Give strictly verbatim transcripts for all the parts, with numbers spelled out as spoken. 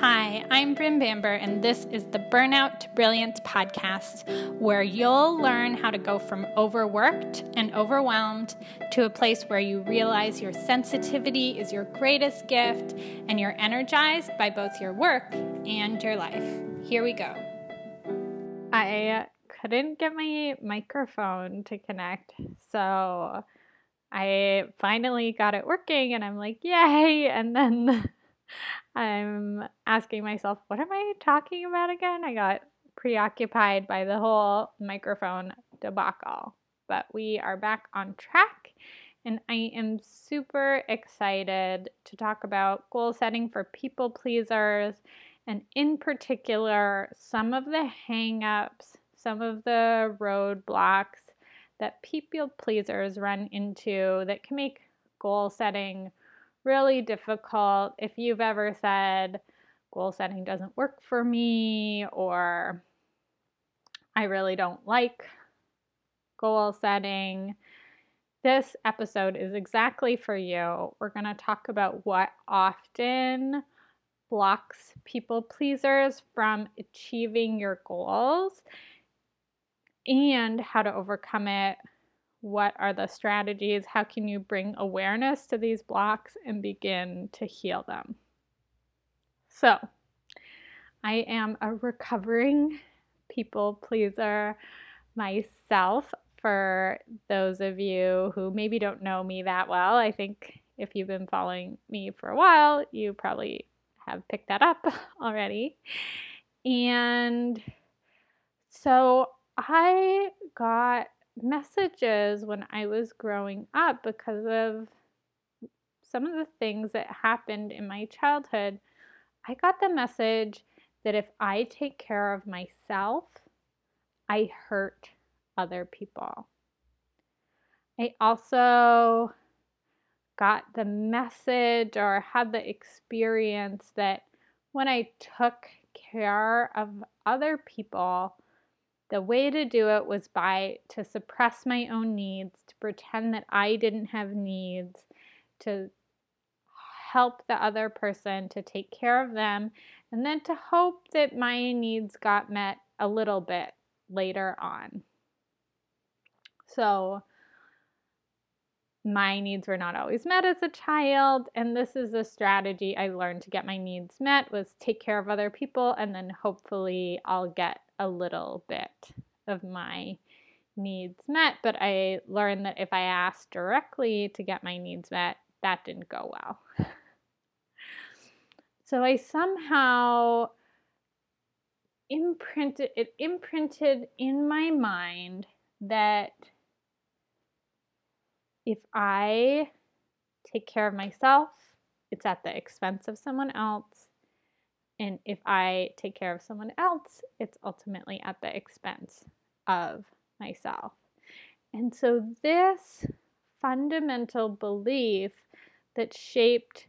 Hi, I'm Bryn Bamber, and this is the Burnout to Brilliance podcast, where you'll learn how to go from overworked and overwhelmed to a place where you realize your sensitivity is your greatest gift and you're energized by both your work and your life. Here we go. I couldn't get my microphone to connect, so I finally got it working, and I'm like, yay, and then I'm asking myself, what am I talking about again? I got preoccupied by the whole microphone debacle, but we are back on track, and I am super excited to talk about goal setting for people pleasers, and in particular, some of the hang-ups, some of the roadblocks that people pleasers run into that can make goal setting really difficult. If you've ever said, goal setting doesn't work for me, or I really don't like goal setting, this episode is exactly for you. We're going to talk about what often blocks people pleasers from achieving your goals and how to overcome it. What are the strategies? How can you bring awareness to these blocks and begin to heal them? So, I am a recovering people pleaser myself. For those of you who maybe don't know me that well, I think if you've been following me for a while, you probably have picked that up already. And so I got messages when I was growing up because of some of the things that happened in my childhood. I got the message that if I take care of myself, I hurt other people. I also got the message or had the experience that when I took care of other people, the way to do it was by to suppress my own needs, to pretend that I didn't have needs, to help the other person, to take care of them, and then to hope that my needs got met a little bit later on. So my needs were not always met as a child, and this is a strategy I learned to get my needs met, was take care of other people, and then hopefully I'll get a little bit of my needs met. But I learned that if I asked directly to get my needs met, that didn't go well. So I somehow imprinted, it imprinted in my mind that if I take care of myself, it's at the expense of someone else. And if I take care of someone else, it's ultimately at the expense of myself. And so this fundamental belief that shaped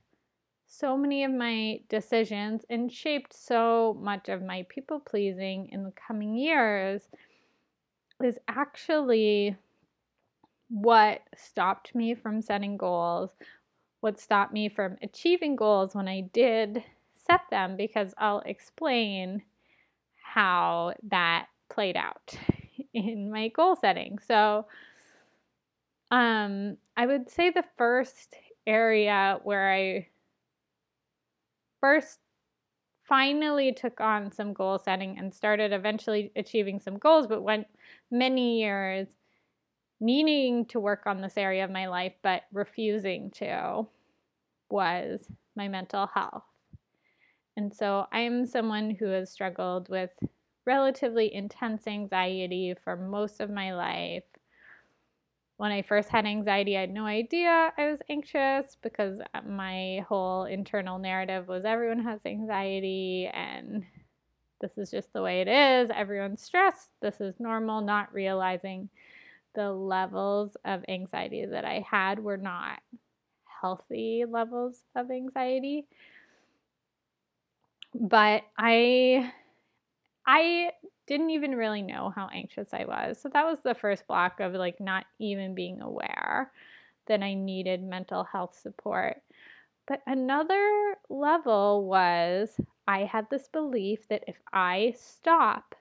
so many of my decisions and shaped so much of my people pleasing in the coming years is actually what stopped me from setting goals, what stopped me from achieving goals when I did set them, because I'll explain how that played out in my goal setting. So um, I would say the first area where I first finally took on some goal setting and started eventually achieving some goals, but went many years needing to work on this area of my life but refusing to, was my mental health. And so I'm someone who has struggled with relatively intense anxiety for most of my life. When I first had anxiety, I had no idea I was anxious because my whole internal narrative was everyone has anxiety and this is just the way it is. Everyone's stressed. This is normal. Not realizing the levels of anxiety that I had were not healthy levels of anxiety. But I I didn't even really know how anxious I was. So that was the first block of like not even being aware that I needed mental health support. But another level was I had this belief that if I stop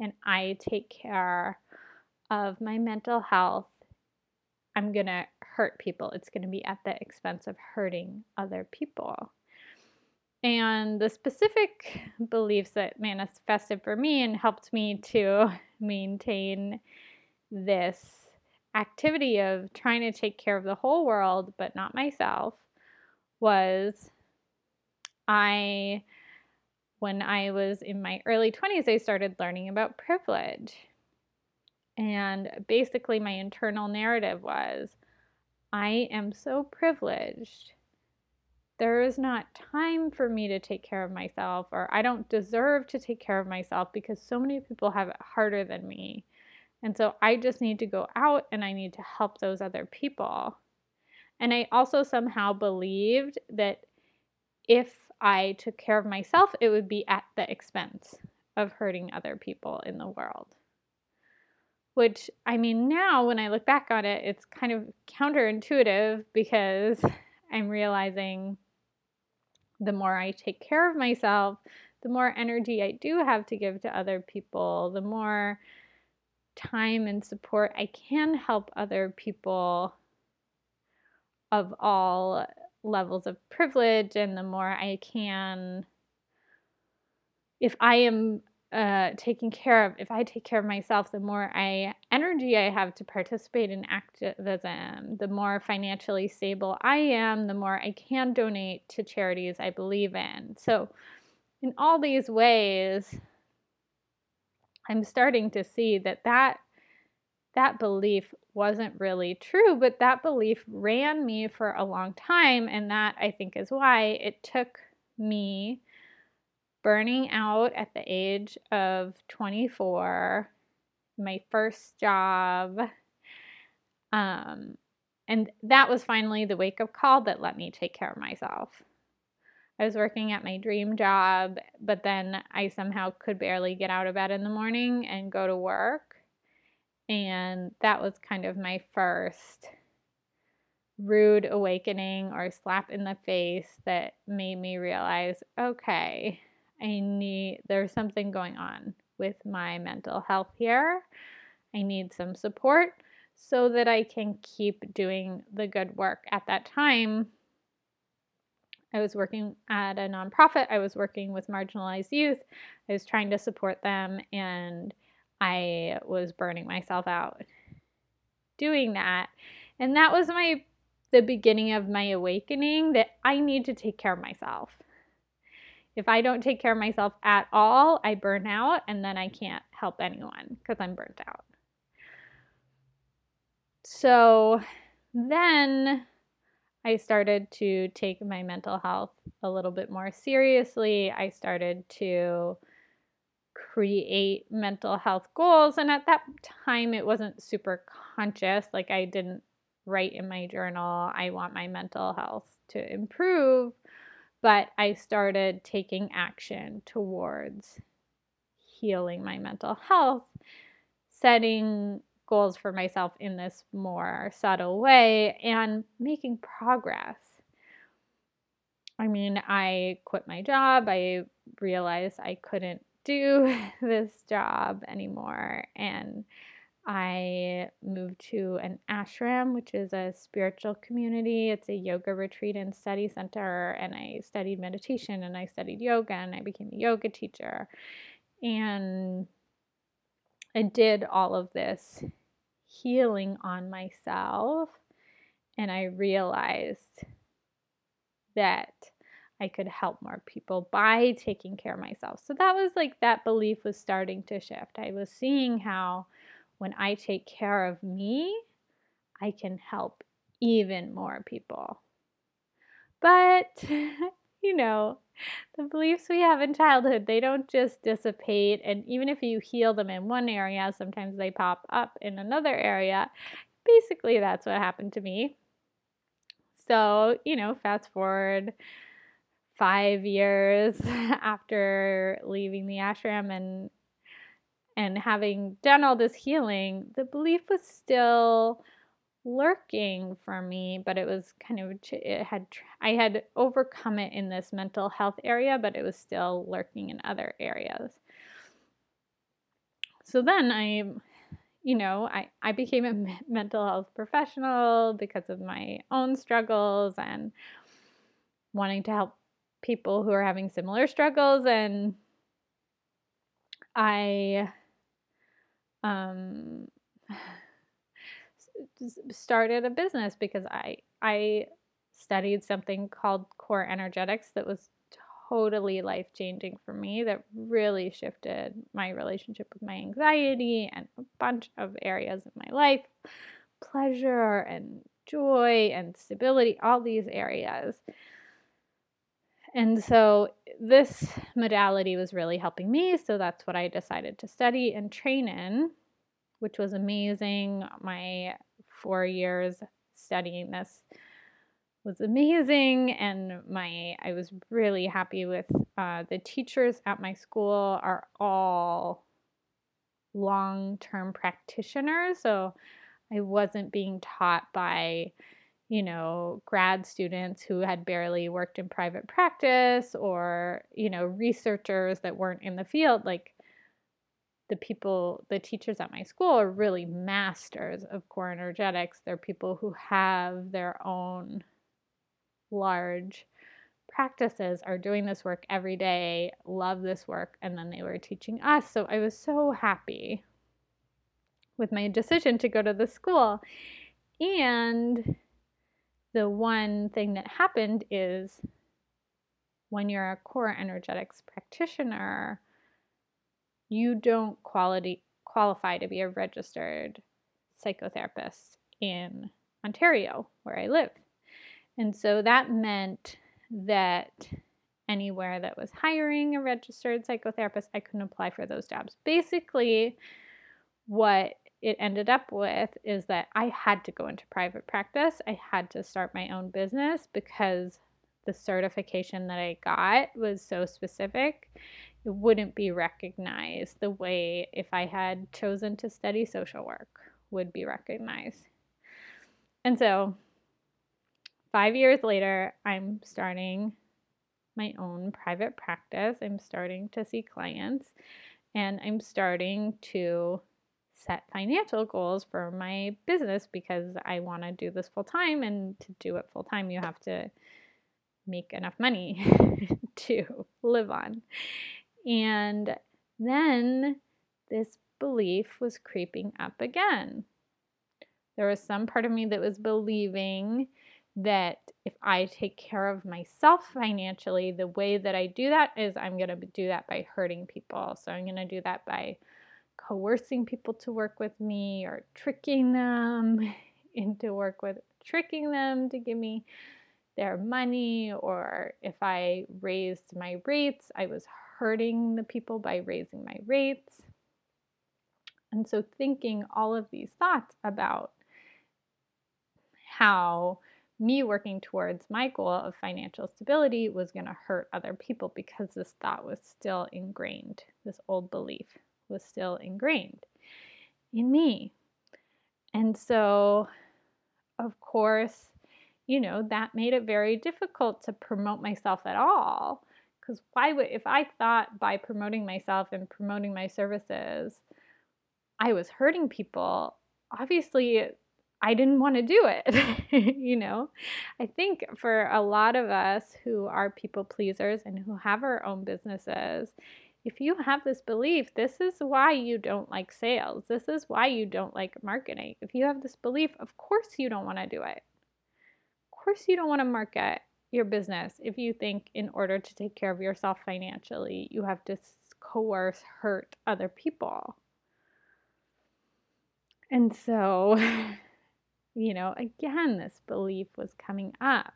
and I take care of my mental health, I'm going to hurt people. It's going to be at the expense of hurting other people. And the specific beliefs that manifested for me and helped me to maintain this activity of trying to take care of the whole world, but not myself, was I, when I was in my early twenties, I started learning about privilege. And basically my internal narrative was, I am so privileged. There is not time for me to take care of myself, or I don't deserve to take care of myself because so many people have it harder than me. And so I just need to go out and I need to help those other people. And I also somehow believed that if I took care of myself, it would be at the expense of hurting other people in the world. Which, I mean, now when I look back on it, it's kind of counterintuitive because I'm realizing the more I take care of myself, the more energy I do have to give to other people, the more time and support I can help other people of all levels of privilege, and the more I can, if I am uh, taking care of, if I take care of myself, the more I energy I have to participate in activism, the more financially stable I am, the more I can donate to charities I believe in. So in all these ways, I'm starting to see that that, that belief wasn't really true, but that belief ran me for a long time. And that, I think, is why it took me burning out at the age of twenty-four, my first job. Um, and that was finally the wake-up call that let me take care of myself. I was working at my dream job, but then I somehow could barely get out of bed in the morning and go to work. And that was kind of my first rude awakening or slap in the face that made me realize, okay, I need, there's something going on with my mental health here. I need some support so that I can keep doing the good work. At that time, I was working at a nonprofit. I was working with marginalized youth. I was trying to support them, and I was burning myself out doing that. And that was my the beginning of my awakening that I need to take care of myself. If I don't take care of myself at all, I burn out, and then I can't help anyone because I'm burnt out. So then I started to take my mental health a little bit more seriously. I started to create mental health goals. And at that time, it wasn't super conscious. Like, I didn't write in my journal, I want my mental health to improve. But I started taking action towards healing my mental health, setting goals for myself in this more subtle way, and making progress. I mean, I quit my job. I realized I couldn't do this job anymore. And I moved to an ashram, which is a spiritual community. It's a yoga retreat and study center. And I studied meditation, and I studied yoga, and I became a yoga teacher. And I did all of this healing on myself, and I realized that I could help more people by taking care of myself. So that was like, that belief was starting to shift. I was seeing how when I take care of me, I can help even more people. But, you know, the beliefs we have in childhood, they don't just dissipate. And even if you heal them in one area, sometimes they pop up in another area. Basically, that's what happened to me. So, you know, fast forward five years after leaving the ashram and and having done all this healing, the belief was still lurking for me, but it was kind of, it had, I had overcome it in this mental health area, but it was still lurking in other areas. So then I, you know, I, I became a mental health professional because of my own struggles and wanting to help people who are having similar struggles. And I um, started a business because I, I studied something called core energetics that was totally life-changing for me, that really shifted my relationship with my anxiety and a bunch of areas of my life, pleasure and joy and stability, all these areas. And so this modality was really helping me, so that's what I decided to study and train in, which was amazing. My four years studying this was amazing, and my I was really happy with uh, the teachers at my school are all long-term practitioners, so I wasn't being taught by, you know, grad students who had barely worked in private practice, or, you know, researchers that weren't in the field. Like, the people, the teachers at my school are really masters of core energetics. They're people who have their own large practices, are doing this work every day, love this work, and then they were teaching us. So I was so happy with my decision to go to the school. And the one thing that happened is, when you're a core energetics practitioner, you don't quality qualify to be a registered psychotherapist in Ontario, where I live. And so that meant that anywhere that was hiring a registered psychotherapist, I couldn't apply for those jobs. Basically, what it ended up with is that I had to go into private practice. I had to start my own business because the certification that I got was so specific. It wouldn't be recognized the way if I had chosen to study social work would be recognized. And so five years later, I'm starting my own private practice. I'm starting to see clients, and I'm starting to set financial goals for my business because I want to do this full time. And to do it full time, you have to make enough money to live on. And then this belief was creeping up again. There was some part of me that was believing that if I take care of myself financially, the way that I do that is I'm going to do that by hurting people. So I'm going to do that by coercing people to work with me, or tricking them into work with, tricking them to give me their money. Or if I raised my rates, I was hurting the people by raising my rates. And so thinking all of these thoughts about how me working towards my goal of financial stability was going to hurt other people, because this thought was still ingrained. This old belief was still ingrained in me. And so, of course, you know, that made it very difficult to promote myself at all. Because why would, if I thought by promoting myself and promoting my services, I was hurting people, obviously I didn't want to do it, you know. I think for a lot of us who are people pleasers and who have our own businesses, if you have this belief, this is why you don't like sales. This is why you don't like marketing. If you have this belief, of course you don't want to do it. Of course you don't want to market your business if you think in order to take care of yourself financially, you have to coerce, hurt other people. And so you know, again, this belief was coming up.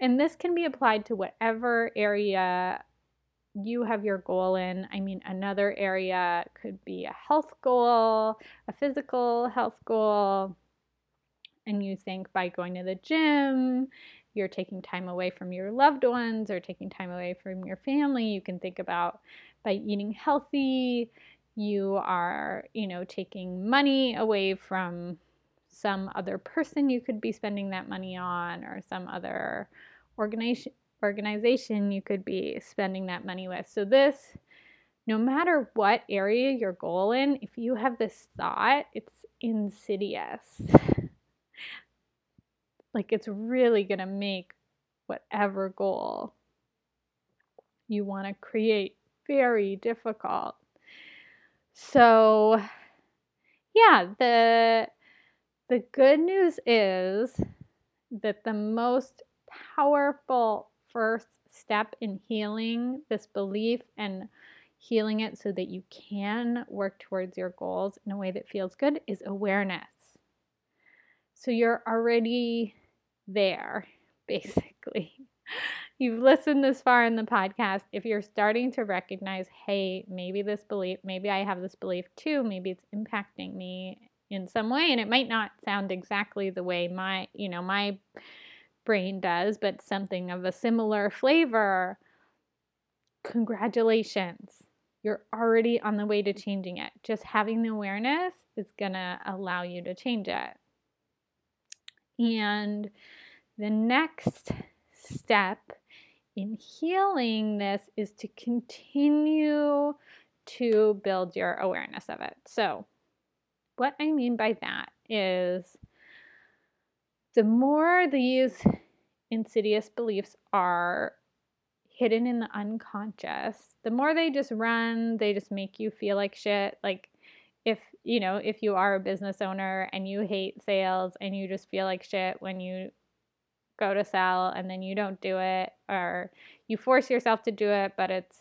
And this can be applied to whatever area you have your goal in. I mean, another area could be a health goal, a physical health goal. And you think by going to the gym, you're taking time away from your loved ones or taking time away from your family. You can think about by eating healthy, you are, you know, taking money away from some other person you could be spending that money on, or some other organization organization you could be spending that money with. So this, no matter what area your goal in, if you have this thought, it's insidious. Like, it's really going to make whatever goal you want to create very difficult. So yeah, the the good news is that the most powerful first step in healing this belief and healing it so that you can work towards your goals in a way that feels good is awareness. So you're already there, basically. You've listened this far in the podcast. If you're starting to recognize, hey, maybe this belief, maybe I have this belief too, maybe it's impacting me in some way, and it might not sound exactly the way my, you know, my brain does, but something of a similar flavor, congratulations. You're already on the way to changing it. Just having the awareness is going to allow you to change it. And the next step in healing this is to continue to build your awareness of it. So what I mean by that is, the more these insidious beliefs are hidden in the unconscious, the more they just run, they just make you feel like shit. Like, if, you know, if you are a business owner and you hate sales and you just feel like shit when you go to sell and then you don't do it, or you force yourself to do it, but it's,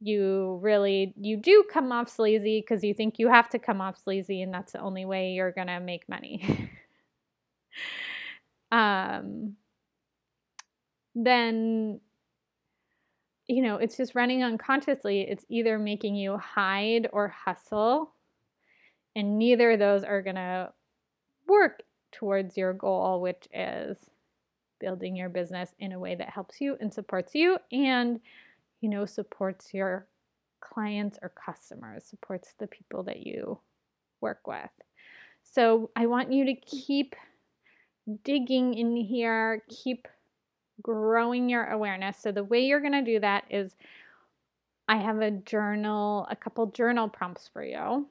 you really, you do come off sleazy because you think you have to come off sleazy and that's the only way you're going to make money. um, then, you know, it's just running unconsciously. It's either making you hide or hustle, and neither of those are going to work towards your goal, which is building your business in a way that helps you and supports you, and, you know, supports your clients or customers, supports the people that you work with. So I want you to keep digging in here, keep growing your awareness. So the way you're going to do that is, I have a journal, a couple journal prompts for you,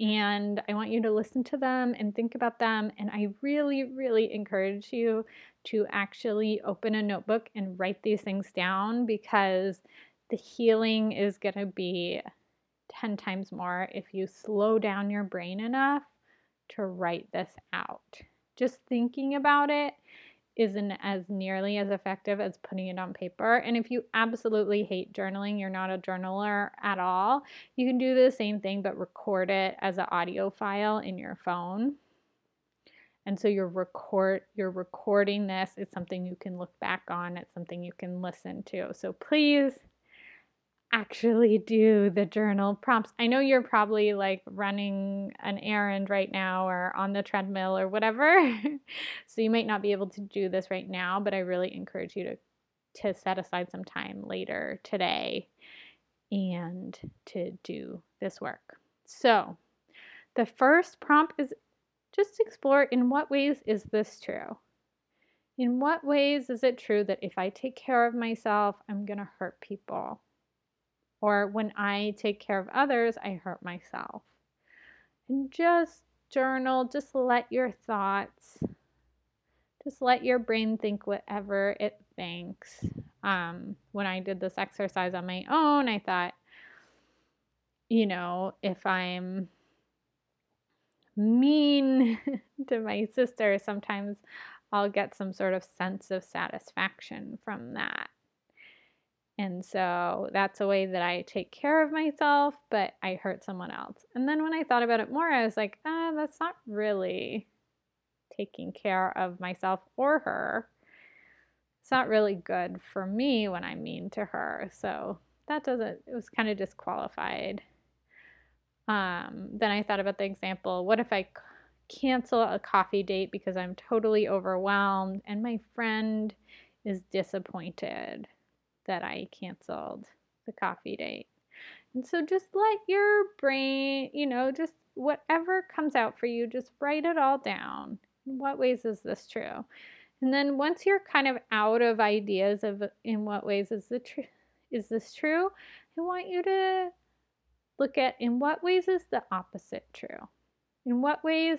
and I want you to listen to them and think about them. And I really, really encourage you to actually open a notebook and write these things down, because the healing is going to be ten times more if you slow down your brain enough to write this out. Just thinking about it isn't as nearly as effective as putting it on paper. And if you absolutely hate journaling, you're not a journaler at all, you can do the same thing, but record it as an audio file in your phone. And so you're record you're recording this. It's something you can look back on. It's something you can listen to. So please actually do the journal prompts. I know you're probably like running an errand right now, or on the treadmill or whatever. So you might not be able to do this right now, but I really encourage you to, to set aside some time later today and to do this work. So the first prompt is just explore, in what ways is this true? In what ways is it true that if I take care of myself, I'm going to hurt people? Or when I take care of others, I hurt myself. And just journal, just let your thoughts, just let your brain think whatever it thinks. Um, when I did this exercise on my own, I thought, you know, if I'm mean to my sister, sometimes I'll get some sort of sense of satisfaction from that. And so that's a way that I take care of myself, but I hurt someone else. And then when I thought about it more, I was like, ah, that's not really taking care of myself or her. It's not really good for me when I'm mean to her. So that doesn't, it was kind of disqualified. Um, then I thought about the example, what if I c- cancel a coffee date because I'm totally overwhelmed and my friend is disappointed that I canceled the coffee date? And so just let your brain, you know, just whatever comes out for you, just write it all down. In what ways is this true? And then once you're kind of out of ideas of in what ways is the tr is this true, I want you to look at in what ways is the opposite true? In what ways,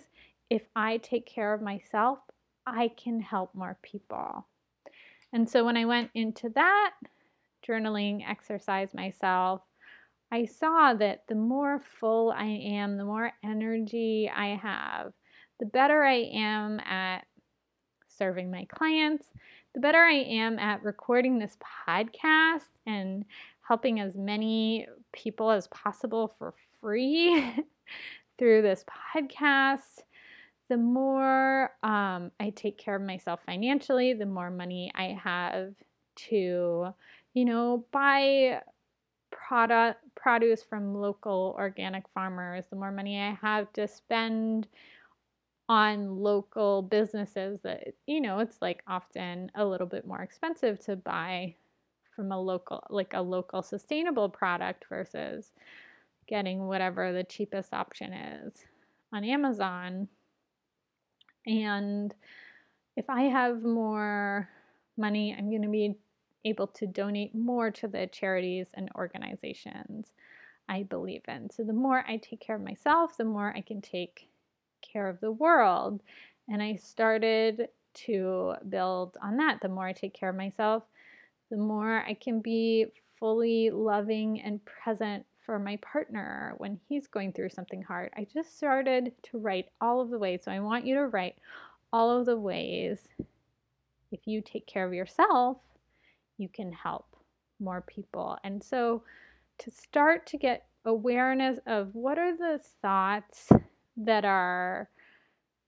if I take care of myself, I can help more people. And so when I went into that journaling exercise myself, I saw that the more full I am, the more energy I have, the better I am at serving my clients, the better I am at recording this podcast and helping as many people as possible for free through this podcast. The more um, I take care of myself financially, the more money I have to, you know, buy product produce from local organic farmers, the more money I have to spend on local businesses that, you know, it's like often a little bit more expensive to buy from a local, like a local sustainable product versus getting whatever the cheapest option is on Amazon. And if I have more money, I'm going to be able to donate more to the charities and organizations I believe in. So the more I take care of myself, the more I can take care of the world. And I started to build on that. The more I take care of myself, the more I can be fully loving and present for my partner when he's going through something hard. I just started to write all of the ways. So I want you to write all of the ways, if you take care of yourself, you can help more people. And so to start to get awareness of what are the thoughts that are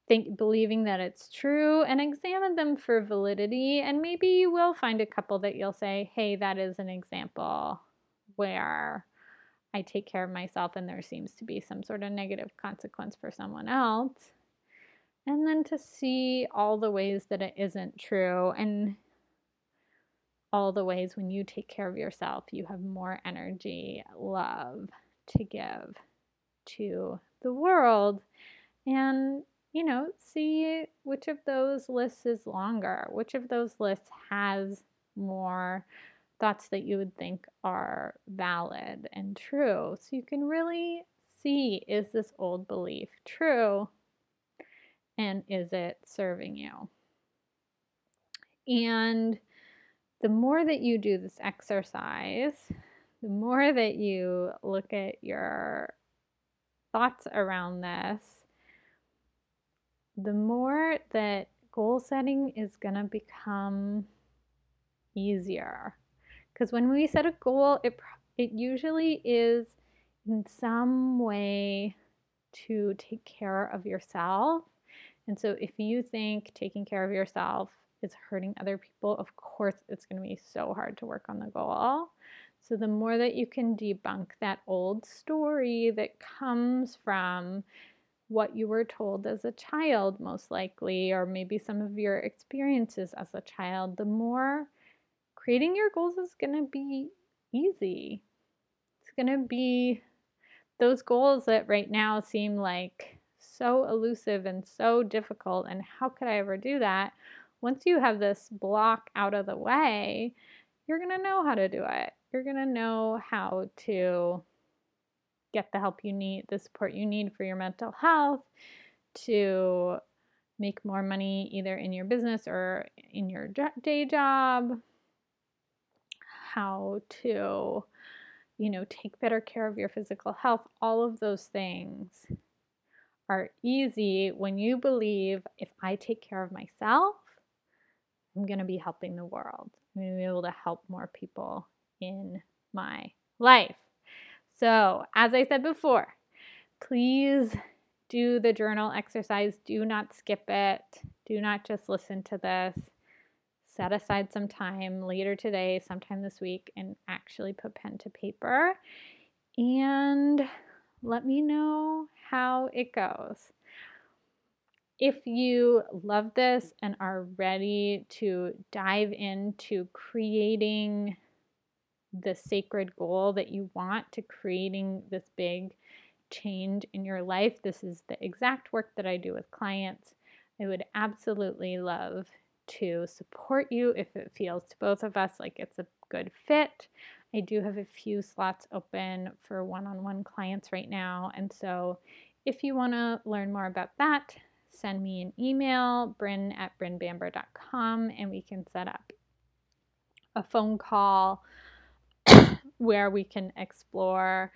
think believing that it's true, and examine them for validity. And maybe you will find a couple that you'll say, hey, that is an example where I take care of myself and there seems to be some sort of negative consequence for someone else. And then to see all the ways that it isn't true, and all the ways when you take care of yourself, you have more energy, love to give to the world. And, you know, see which of those lists is longer, which of those lists has more thoughts that you would think are valid and true. So you can really see, is this old belief true? And is it serving you? And the more that you do this exercise, the more that you look at your thoughts around this, the more that goal setting is going to become easier. Because when we set a goal, it, it usually is in some way to take care of yourself. And so if you think taking care of yourself is hurting other people, of course it's going to be so hard to work on the goal. So the more that you can debunk that old story that comes from what you were told as a child, most likely, or maybe some of your experiences as a child, the more creating your goals is going to be easy. It's going to be those goals that right now seem like so elusive and so difficult, and how could I ever do that? Once you have this block out of the way, you're going to know how to do it. You're going to know how to get the help you need, the support you need for your mental health, to make more money either in your business or in your day job, how to, you know, take better care of your physical health. All of those things are easy when you believe, if I take care of myself, I'm going to be helping the world. I'm going to be able to help more people in my life. So, as I said before, please do the journal exercise. Do not skip it. Do not just listen to this. Set aside some time later today, sometime this week, and actually put pen to paper. And let me know how it goes. If you love this and are ready to dive into creating the sacred goal that you want, to creating this big change in your life, this is the exact work that I do with clients. I would absolutely love to support you if it feels to both of us like it's a good fit. I do have a few slots open for one-on-one clients right now, and so if you want to learn more about that, send me an email, bryn at bryn bamber dot com, and we can set up a phone call where we can explore,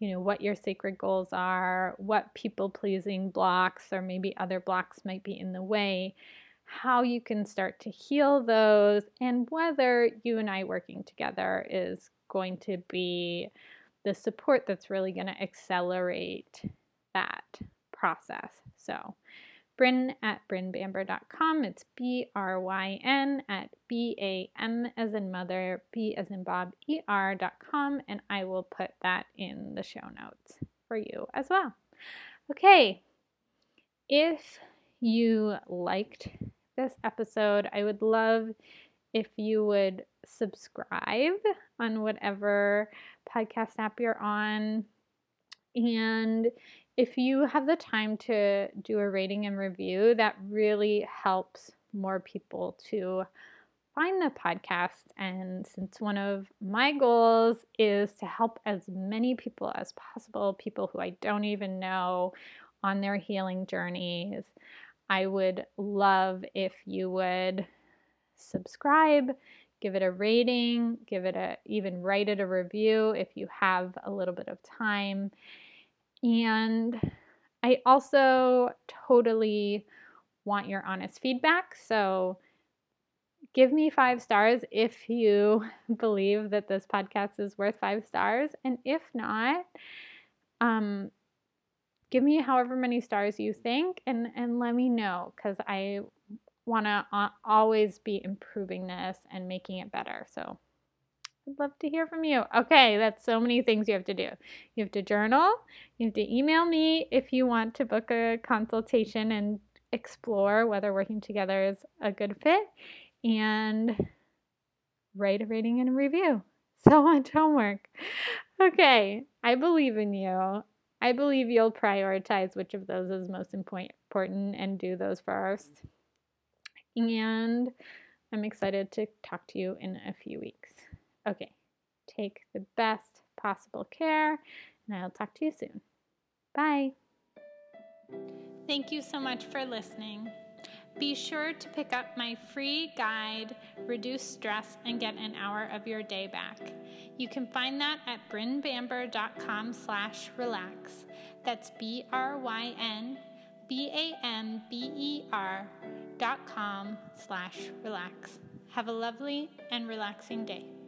you know, what your sacred goals are, what people-pleasing blocks or maybe other blocks might be in the way, how you can start to heal those, and whether you and I working together is going to be the support that's really going to accelerate that process. So bryn at bryn bamber dot com. It's B R Y N at B A M as in mother, B as in Bob, E R dot com, and I will put that in the show notes for you as well. Okay, if you liked this episode, I would love if you would subscribe on whatever podcast app you're on, and if you have the time to do a rating and review, that really helps more people to find the podcast. And since one of my goals is to help as many people as possible, people who I don't even know on their healing journeys, I would love if you would subscribe, give it a rating, give it a, even write it a review if you have a little bit of time. And I also totally want your honest feedback. So give me five stars if you believe that this podcast is worth five stars. And if not, um, give me however many stars you think, and, and let me know, because I want to always be improving this and making it better. So I'd love to hear from you. Okay, that's so many things you have to do. You have to journal. You have to email me if you want to book a consultation and explore whether working together is a good fit. And write a rating and a review. So much homework. Okay, I believe in you. I believe you'll prioritize which of those is most important and do those first. And I'm excited to talk to you in a few weeks. Okay, take the best possible care, and I'll talk to you soon. Bye. Thank you so much for listening. Be sure to pick up my free guide, Reduce Stress and Get an Hour of Your Day Back. You can find that at brynbamber.com slash relax. That's B R Y N B A M B E R dot com slash relax. Have a lovely and relaxing day.